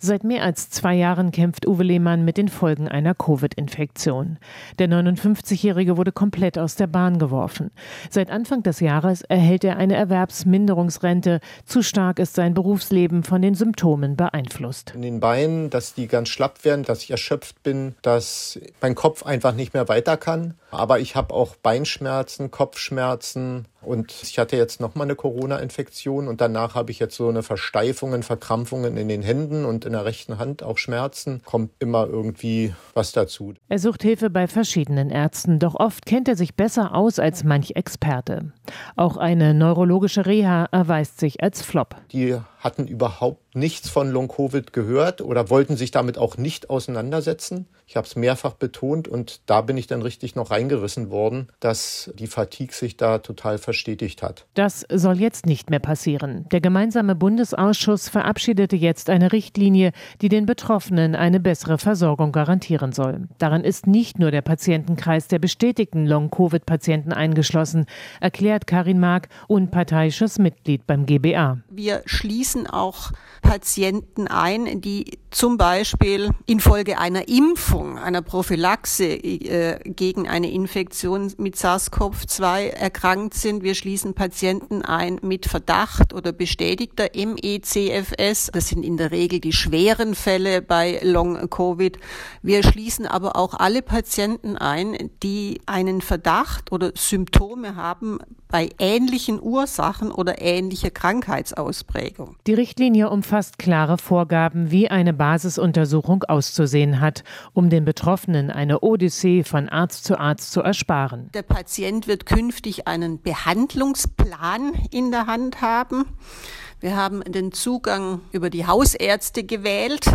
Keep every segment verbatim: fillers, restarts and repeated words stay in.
Seit mehr als zwei Jahren kämpft Uwe Lehmann mit den Folgen einer Covid-Infektion. Der neunundfünfzigjährige wurde komplett aus der Bahn geworfen. Seit Anfang des Jahres erhält er eine Erwerbsminderungsrente. Zu stark ist sein Berufsleben von den Symptomen beeinflusst. In den Beinen, dass die ganz schlapp werden, dass ich erschöpft bin, dass mein Kopf einfach nicht mehr weiter kann. Aber ich habe auch Beinschmerzen, Kopfschmerzen. Und ich hatte jetzt nochmal eine Corona-Infektion und danach habe ich jetzt so eine Versteifungen, Verkrampfungen in den Händen und in der rechten Hand auch Schmerzen. Kommt immer irgendwie was dazu. Er sucht Hilfe bei verschiedenen Ärzten, doch oft kennt er sich besser aus als manch Experte. Auch eine neurologische Reha erweist sich als Flop. Die hatten überhaupt nichts von Long-Covid gehört oder wollten sich damit auch nicht auseinandersetzen. Ich habe es mehrfach betont und da bin ich dann richtig noch reingerissen worden, dass die Fatigue sich da total verstetigt hat. Das soll jetzt nicht mehr passieren. Der Gemeinsame Bundesausschuss verabschiedete jetzt eine Richtlinie, die den Betroffenen eine bessere Versorgung garantieren soll. Darin ist nicht nur der Patientenkreis der bestätigten Long-Covid-Patienten eingeschlossen, erklärt Karin Mark, unparteiisches Mitglied beim G B A. Wir schließen auch Patienten ein, die zum Beispiel infolge einer Impfung, einer Prophylaxe äh, gegen eine Infektion mit SARS-CoV zwei erkrankt sind. Wir schließen Patienten ein mit Verdacht oder bestätigter M E C F S. Das sind in der Regel die schweren Fälle bei Long-Covid. Wir schließen aber auch alle Patienten ein, die einen Verdacht oder Symptome haben bei ähnlichen Ursachen oder ähnlicher Krankheitsausprägung. Die Richtlinie umfasst klare Vorgaben, wie eine Basisuntersuchung auszusehen hat, um den Betroffenen eine Odyssee von Arzt zu Arzt zu ersparen. Der Patient wird künftig einen Behandlungsplan in der Hand haben. Wir haben den Zugang über die Hausärzte gewählt,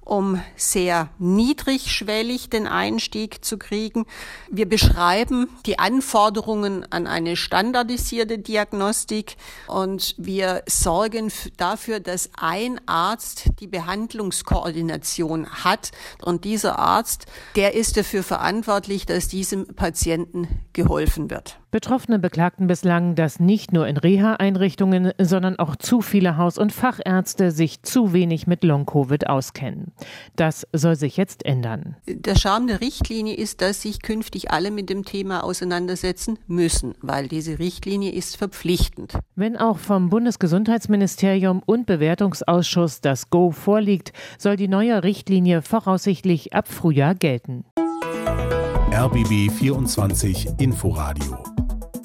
um sehr niedrigschwellig den Einstieg zu kriegen. Wir beschreiben die Anforderungen an eine standardisierte Diagnostik und wir sorgen dafür, dass ein Arzt die Behandlungskoordination hat. Und dieser Arzt, der ist dafür verantwortlich, dass diesem Patienten geholfen wird. Betroffene beklagten bislang, dass nicht nur in Reha-Einrichtungen, sondern auch zu viele Haus- und Fachärzte sich zu wenig mit Long-Covid auskennen. Das soll sich jetzt ändern. Der Charme der Richtlinie ist, dass sich künftig alle mit dem Thema auseinandersetzen müssen, weil diese Richtlinie ist verpflichtend. Wenn auch vom Bundesgesundheitsministerium und Bewertungsausschuss das Go vorliegt, soll die neue Richtlinie voraussichtlich ab Frühjahr gelten. R B B vierundzwanzig Inforadio